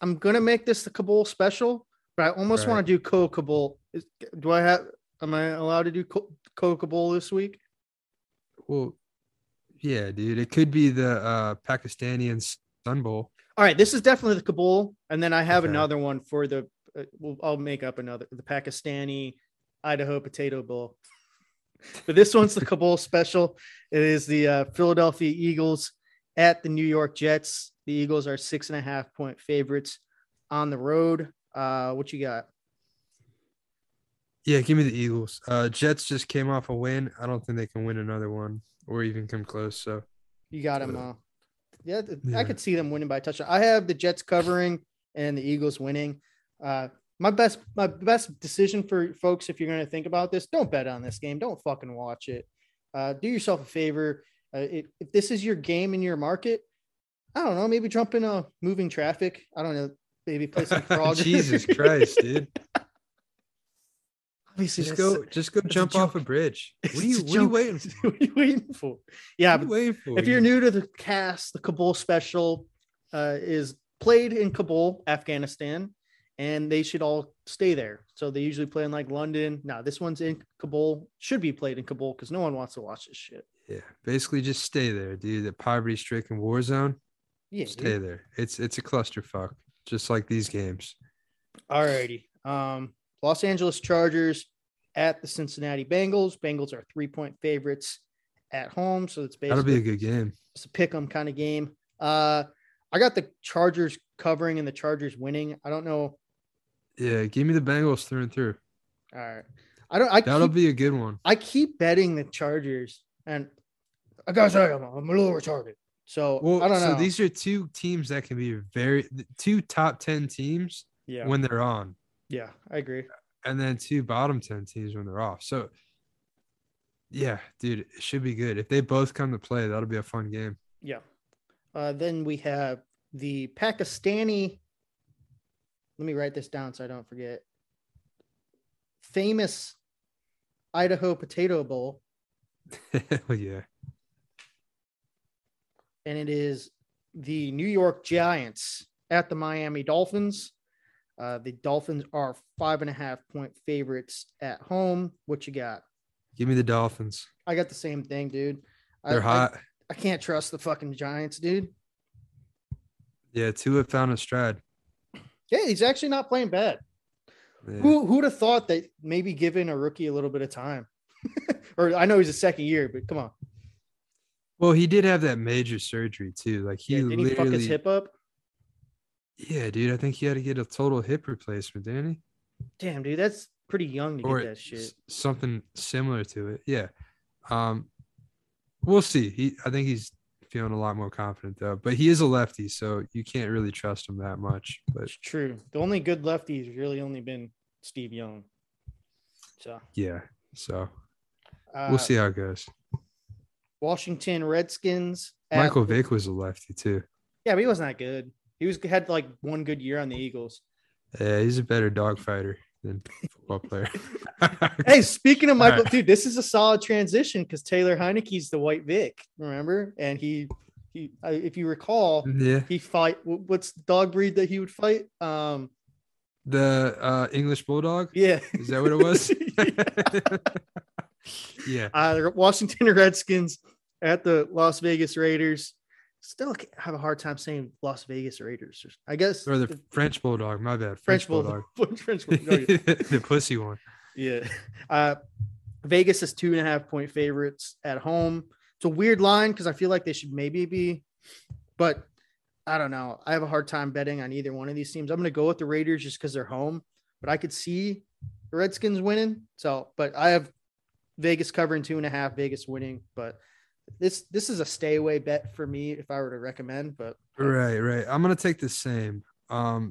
I'm gonna make this the Kabul special, but I almost want to do Kabul. Am I allowed to do Kabul this week? Well, yeah, dude. It could be the Pakistani Sun Bowl. All right, this is definitely the Kabul, and then I have another one for the. I'll make up the Pakistani Idaho Potato Bowl, but this one's the Kabul special. It is the Philadelphia Eagles at the New York Jets. The Eagles are 6.5-point favorites on the road. What you got? Yeah, give me the Eagles. Jets just came off a win. I don't think they can win another one or even come close. So you got them all. Yeah, I could see them winning by a touchdown. I have the Jets covering and the Eagles winning. My best decision for folks, if you're going to think about this, don't bet on this game. Don't fucking watch it. Do yourself a favor. If this is your game in your market, I don't know, maybe jump in a moving traffic. I don't know. Maybe play some frog. Jesus Christ, dude. Obviously, just go jump off a bridge. What are you waiting for? Yeah. If you're new to the cast, the Kabul special is played in Kabul, Afghanistan. And they should all stay there. So they usually play in like London. Now this one's in Kabul. Should be played in Kabul because no one wants to watch this shit. Yeah, basically just stay there, dude. The poverty-stricken war zone. Yeah, stay there. It's a clusterfuck, just like these games. All righty. Los Angeles Chargers at the Cincinnati Bengals. Bengals are 3-point favorites at home, so it's basically that'll be a good game. It's a pick 'em kind of game. I got the Chargers covering and the Chargers winning. I don't know. Yeah, give me the Bengals through and through. All right. That'll be a good one. I keep betting the Chargers, and I gotta say, I'm a little retarded. So I don't know. So these are two teams that can be two top 10 teams when they're on. Yeah, I agree. And then two bottom 10 teams when they're off. So yeah, dude, it should be good. If they both come to play, that'll be a fun game. Yeah. Then we have the Pakistani. Let me write this down so I don't forget. Famous Idaho Potato Bowl. Hell yeah. And it is the New York Giants at the Miami Dolphins. The Dolphins are 5.5-point favorites at home. What you got? Give me the Dolphins. I got the same thing, dude. They're hot. I can't trust the fucking Giants, dude. Yeah, Tua found a stride. Yeah, he's actually not playing bad. Yeah. Who'd have thought that maybe giving a rookie a little bit of time? Or I know he's a second year, but come on. Well, he did have that major surgery too. Like he did he fuck his hip up? Yeah, dude. I think he had to get a total hip replacement, didn't he? Damn, dude, that's pretty young to get that shit. Something similar to it. Yeah. We'll see. I think he's feeling a lot more confident though. But he is a lefty, so you can't really trust him that much. But it's true. The only good lefty has really only been Steve Young. So yeah. So we'll see how it goes. Washington Redskins. Michael Vick was a lefty too. Yeah, but he wasn't that good. He had like one good year on the Eagles. Yeah, he's a better dogfighter than football player. Hey, speaking of Michael, dude, this is a solid transition because Taylor Heineke's the White Vic, remember? And he if you recall, he fight. What's the dog breed that he would fight? The English Bulldog. Yeah, is that what it was? Yeah. Washington Redskins at the Las Vegas Raiders. Still have a hard time saying Las Vegas Raiders. I guess. Or the French Bulldog. My bad. French Bulldog. French Bulldog. The pussy one. Yeah. Vegas is 2.5-point favorites at home. It's a weird line because I feel like they should maybe be. But I don't know. I have a hard time betting on either one of these teams. I'm going to go with the Raiders just because they're home. But I could see the Redskins winning. So, but I have Vegas covering 2.5, Vegas winning, but this is a stay away bet for me if I were to recommend. But right, I'm gonna take the same. I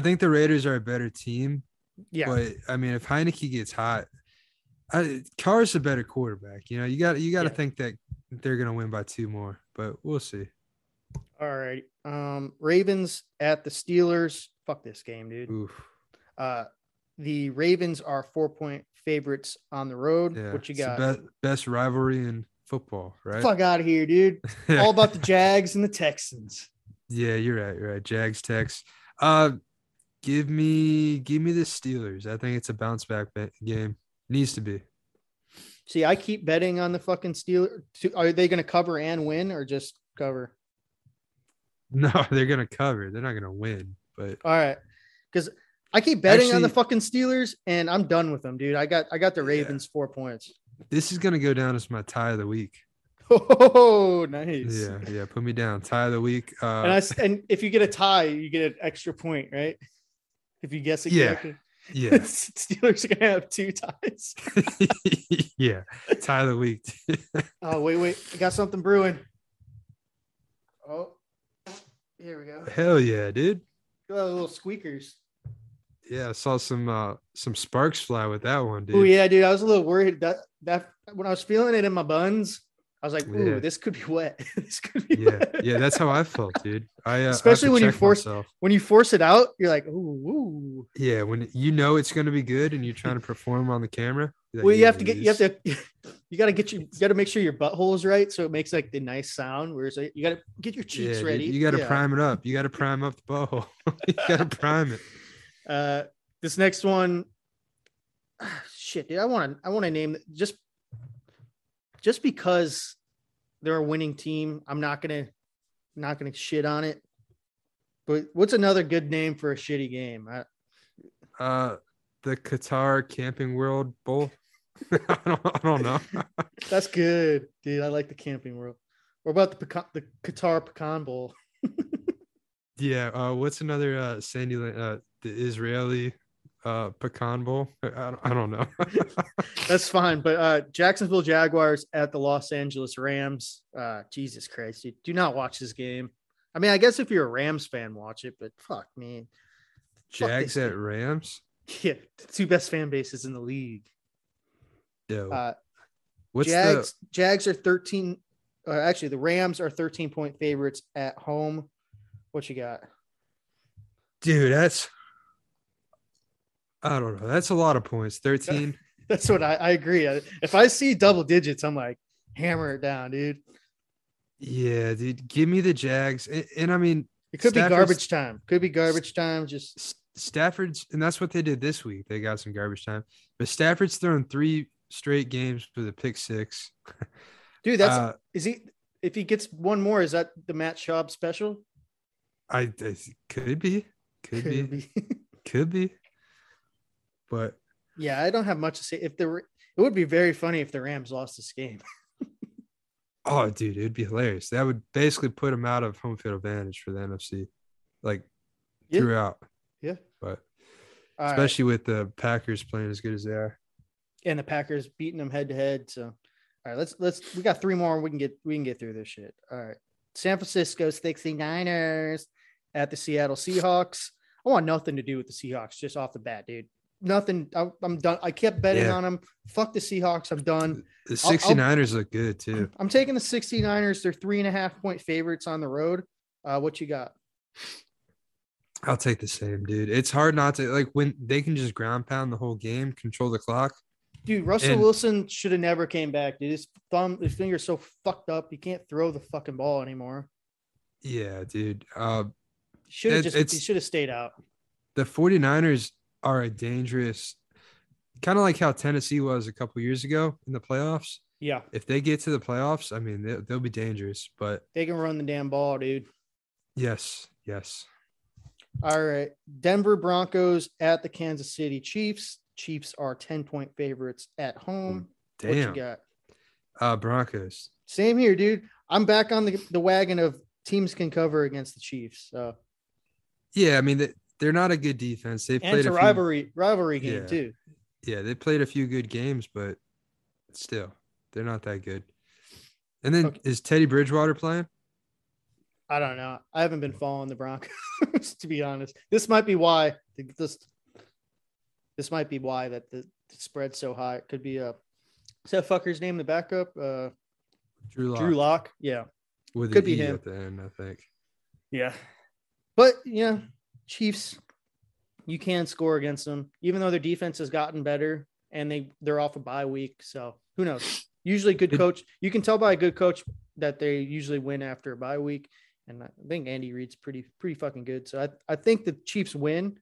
think the Raiders are a better team. Yeah, but I mean, if Heineke gets hot, Carr's a better quarterback. You know, you got to think that they're gonna win by two more, but we'll see. All right, Ravens at the Steelers. Fuck this game, dude. Oof. The Ravens are 4-point favorites on the road. Yeah, what you got? It's the best rivalry in football, right? Fuck out of here, dude. All about the Jags and the Texans. Yeah, you're right. You're right. Jags, Tex. Give me the Steelers. I think it's a bounce back game. Needs to be. See, I keep betting on the fucking Steelers. Are they going to cover and win, or just cover? No, they're going to cover. They're not going to win. But all right, because I keep betting on the fucking Steelers, and I'm done with them, dude. I got the Ravens 4 points. This is going to go down as my tie of the week. Oh, nice. Yeah, put me down. Tie of the week. And if you get a tie, you get an extra point, right? If you guess it correctly. Yeah. Steelers are going to have two ties. Yeah, tie of the week. Oh, wait. I got something brewing. Oh, here we go. Hell yeah, dude. Got little squeakers. Yeah, I saw some sparks fly with that one, dude. Oh yeah, dude. I was a little worried that when I was feeling it in my buns, I was like, "Ooh, this could be wet." This could be wet. Yeah. That's how I felt, dude. Especially I when you force it out, you're like, "Ooh." Yeah, when you know it's going to be good and you're trying to perform on the camera. Like, well, you got to make sure your butthole is right so it makes like the nice sound. Whereas like, you got to get your cheeks ready. Dude, you got to prime it up. You got to prime up the butthole. You got to prime it. This next one, shit, dude. I want to name it just because they're a winning team. I'm not gonna shit on it. But what's another good name for a shitty game? The Qatar Camping World Bowl. I don't know. That's good, dude. I like the Camping World. What about the Qatar Pecan Bowl? Yeah. What's another Sandy Lane? The Israeli Pecan Bowl. I don't know. That's fine. But Jacksonville Jaguars at the Los Angeles Rams. Jesus Christ, dude. Do not watch this game. I mean, I guess if you're a Rams fan, watch it. But fuck, man. Jags at Rams? Yeah. The two best fan bases in the league. Yeah. Jags are 13. Actually, the Rams are 13-point favorites at home. What you got? Dude, that's... I don't know. That's a lot of points. 13. That's what I agree. If I see double digits, I'm like, hammer it down, dude. Yeah, dude, give me the Jags. And I mean, it could be garbage time. Could be garbage time. Just Stafford's, and that's what they did this week. They got some garbage time. But Stafford's thrown 3 straight games for the pick six. Dude, that's is he? If he gets one more, is that the Matt Schaub special? I could be. Could be. But yeah, I don't have much to say. If there were, it would be very funny if the Rams lost this game. Oh, dude, it'd be hilarious. That would basically put them out of home field advantage for the NFC, like throughout. Yeah. But all especially with the Packers playing as good as they are, and the Packers beating them head to head. So, all right, let's we got 3 more. We can get through this shit. All right, San Francisco 69ers at the Seattle Seahawks. I want nothing to do with the Seahawks just off the bat, dude. Nothing. I'm done. I kept betting on them. Fuck the Seahawks. I'm done. The 69ers look good too. I'm taking the 69ers. They're 3.5-point favorites on the road. What you got? I'll take the same, dude. It's hard not to, like, when they can just ground pound the whole game, control the clock. Dude, Russell Wilson should have never came back, dude. His finger's so fucked up. He can't throw the fucking ball anymore. Yeah, dude. He should have stayed out. The 49ers are a dangerous, kind of like how Tennessee was a couple years ago in the playoffs. Yeah. If they get to the playoffs, I mean, they'll be dangerous, but they can run the damn ball, dude. Yes. All right. Denver Broncos at the Kansas City Chiefs. Chiefs are 10-point favorites at home. Damn. What you got? Broncos. Same here, dude. I'm back on the wagon of teams can cover against the Chiefs. So. Yeah. I mean, they're not a good defense. They played a rivalry game too. Yeah, they played a few good games, but still, they're not that good. And then is Teddy Bridgewater playing? I don't know. I haven't been following the Broncos to be honest. This might be why that the spread's so high. It could be is that fucker's name the backup? Drew Lock. Yeah, could be him at the end, I think. Yeah, but yeah. Chiefs, you can score against them, even though their defense has gotten better and they're off a bye week. So who knows? Usually good coach. You can tell by a good coach that they usually win after a bye week. And I think Andy Reid's pretty fucking good. So I think the Chiefs win,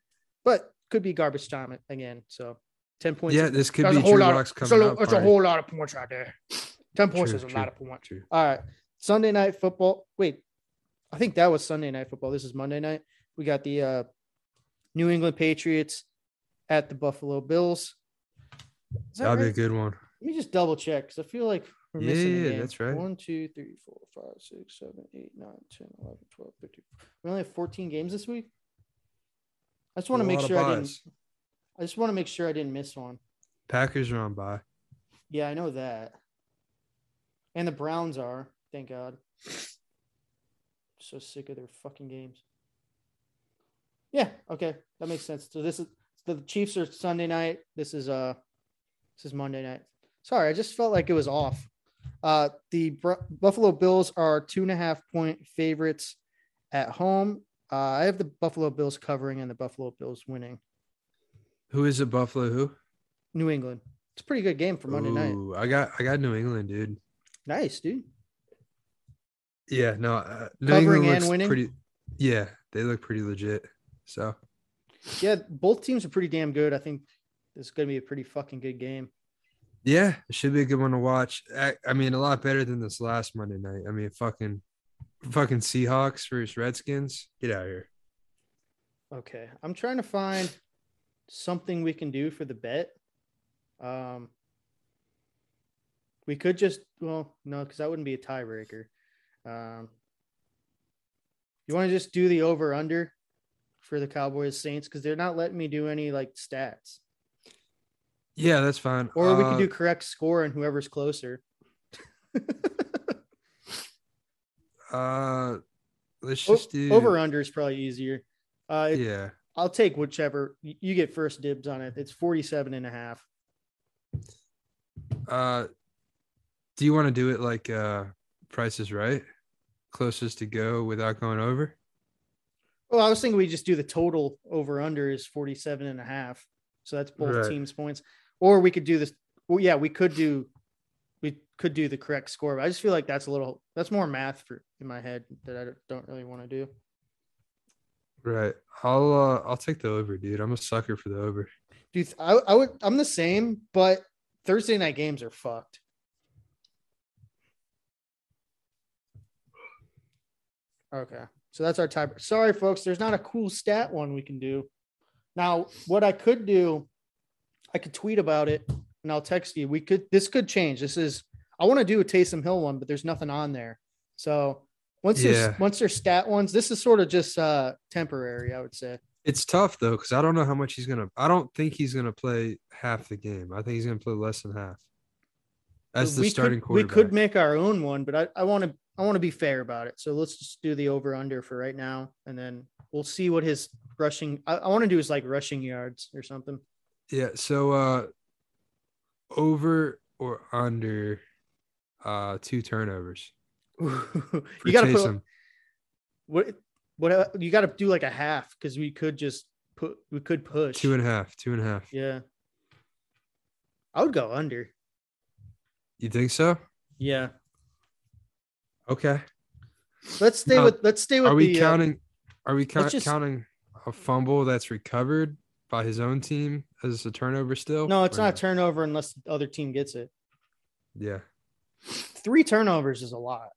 but could be garbage time again. So 10 points. Yeah, this could be a whole lot. It's a whole lot of points right there. 10 points is a lot of points. True. All right. Sunday night football. Wait, I think that was Sunday night football. This is Monday night. We got the New England Patriots at the Buffalo Bills. That'll be a good one. Let me just double check because I feel like we're missing a game. That's right. 1, 2, 3, 4, 5, 6, 7, 8, 9, 10, 11, 12, 13. We only have 14 games this week. I just want to make sure I didn't miss one. Packers are on bye. Yeah, I know that. And the Browns are, thank God. I'm so sick of their fucking games. Yeah. Okay, that makes sense. So this is the Chiefs are Sunday night. This is Monday night. Sorry, I just felt like it was off. The Buffalo Bills are 2.5-point favorites at home. I have the Buffalo Bills covering and the Buffalo Bills winning. Who is it? Buffalo? Who? New England. It's a pretty good game for Monday night. I got New England, dude. Nice, dude. Yeah. No. New covering England and winning. Yeah, they look pretty legit. So, yeah, both teams are pretty damn good. I think it's going to be a pretty fucking good game. Yeah, it should be a good one to watch. I mean, a lot better than this last Monday night. I mean, fucking Seahawks versus Redskins. Get out of here. Okay, I'm trying to find something we can do for the bet. We could just no, because that wouldn't be a tiebreaker. You want to just do the over/under? For the Cowboys Saints, because they're not letting me do any like stats. Yeah, that's fine. Or we can do correct score and whoever's closer. Let's just do over under is probably easier. Yeah, I'll take whichever you get first dibs on it. It's 47.5. Do you want to do it like Price is Right, closest to go without going over? Well, I was thinking we just do the total over under is 47.5. So that's both teams' points. Or we could do this. Well, yeah, we could do we could do the correct score. But I just feel like that's more math in my head that I don't really want to do. Right. I'll take the over, dude. I'm a sucker for the over. Dude, I'm the same, but Thursday night games are fucked. Okay. So that's our time. Sorry, folks. There's not a cool stat one we can do. Now, what I could do, I could tweet about it and I'll text you. This could change. I want to do a Taysom Hill one, but there's nothing on there. So once there's stat ones, this is sort of just temporary, I would say. It's tough though, because I don't know how much I don't think he's going to play half the game. I think he's going to play less than half as the starting quarterback. We could make our own one, but I want to be fair about it. So let's just do the over under for right now. And then we'll see what his rushing, I want to do is like rushing yards or something. Yeah. So over or under 2 turnovers. You got to put what you got to do like a half. Cause we could push 2.5. Yeah. I would go under. You think so? Yeah. Okay. Let's stay with. Are we counting a fumble that's recovered by his own team as a turnover still? No, it's not a turnover unless the other team gets it. Yeah. 3 turnovers is a lot.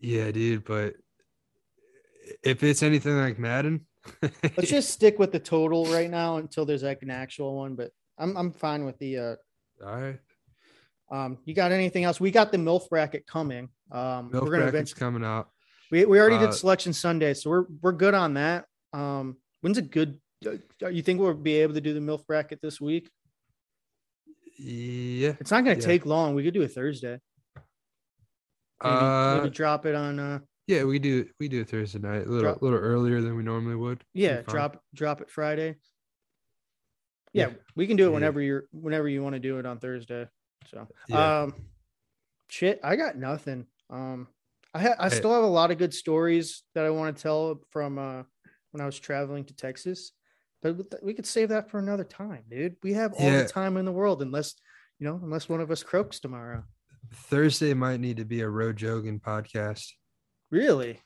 Yeah, dude. But if it's anything like Madden, let's just stick with the total right now until there's like an actual one. But I'm fine with the. All right. You got anything else? We got the MILF bracket coming. MILF bracket's coming out. We already did Selection Sunday, so we're good on that. When's a good? You think we'll be able to do the MILF bracket this week? Yeah, it's not going to take long. We could do a Thursday. Maybe drop it on. Yeah, we do a Thursday night, a little earlier than we normally would. Yeah, drop it Friday. Yeah, we can do it whenever you want to do it on Thursday. So, shit, I got nothing. I still have a lot of good stories that I want to tell from when I was traveling to Texas, but we could save that for another time, dude. We have all the time in the world, unless one of us croaks tomorrow. Thursday might need to be a Roe Jogan podcast. Really?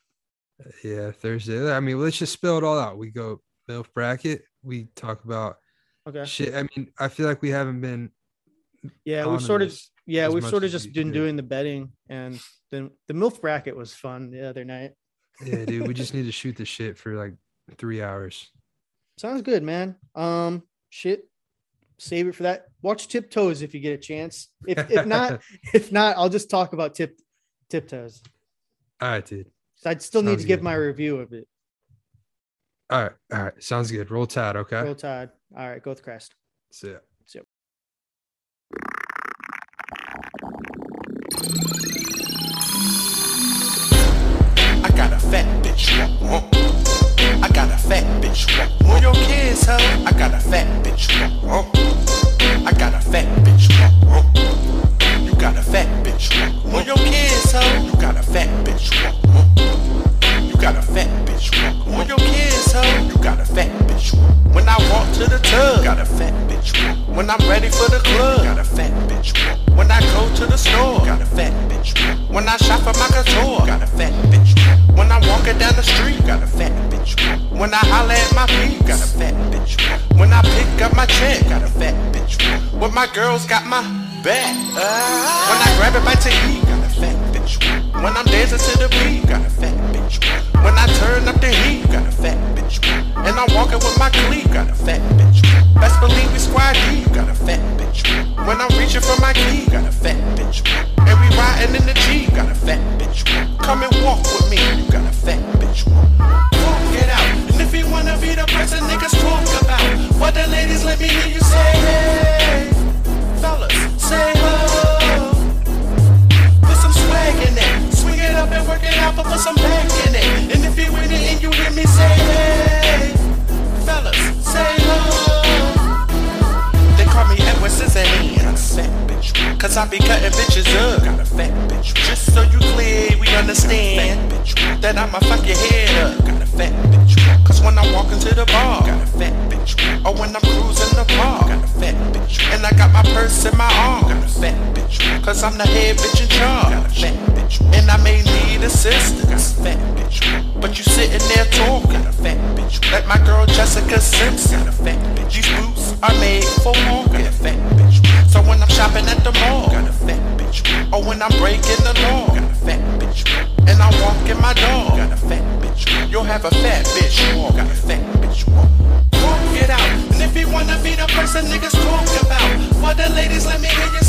Yeah, Thursday. I mean, let's just spell it all out. We go MILF bracket. We talk about shit. I mean, I feel like we haven't been. Yeah, we've sort of just been doing the betting, and then the MILF bracket was fun the other night. Yeah, dude, we just need to shoot the shit for like 3 hours. Sounds good, man. Save it for that. Watch Tiptoes if you get a chance. If not, I'll just talk about Tiptoes. All right, dude. So I'd still need to give my review of it. All right, sounds good. Roll Tide, okay. Roll Tide. All right, go with Crest. See ya. I got a fat bitch that won't. I got a fat bitch that won't. Your kids, huh? I got a fat bitch that won't. I got a fat bitch that won't. You got a fat bitch that won't. Your kids, huh? You got a fat bitch that won't. You got a fat bitch that won't. Your kids, huh? You got a fat bitch. When I walk to the tub, got a fat bitch. When I'm ready for the club, got a fat bitch. When I go to the store, got a fat bitch. When I shop at my couture, got a fat bitch. When I'm walking down the street, got a fat bitch. When I holler at my feet, got a fat bitch. When I pick up my check, got a fat bitch. When my girls got my back, when I grab it by to eat, got a fat bitch. When I'm dancing to the beat, got a fat bitch. When I turn up the heat, got a fat bitch. And I'm walking with my clique, got a fat bitch. Best believe we squad D, got a fat bitch. When I'm reaching for my key, got a fat bitch. And we riding in the G, got a fat bitch. Come and walk with me, you got a fat bitch. Walk it out. And if you wanna be the person niggas talk about, what the ladies let me hear you say, hey. Fellas, say ho. Put some swag in there. Swing it up and work it out, but put some back in it. And if you with it and you hear me say, hey. Fellas, say ho. Call me Edward Scissorhands, got a fat bitch. Cause I be cutting bitches up, got a fat bitch. Just so you clear, we understand that I'ma fuck your head up, got a fat bitch. Cause when I'm walking to the bar, got a fat bitch. Or when I'm cruising the bar, got a fat bitch. bitch. And I got my purse in my arm. Got a fat bitch. Cause I'm the head bitch in charge. Got a fat bitch. And I may need assistance. Got a fat bitch. But you sitting there talking. Got a fat bitch. Like my girl Jessica Simpson. Got a fat bitch. These boots are made for walking. Got a fat bitch. So when I'm shopping at the mall. Got a fat bitch. Or when I'm breaking the law. Got a fat bitch. And I'm walking my dog. Got a fat bitch. You'll have a fat bitch walk. Got a fat bitch walk. Walk it out. And if you wanna be the person niggas talk about, for the ladies, let me hear you.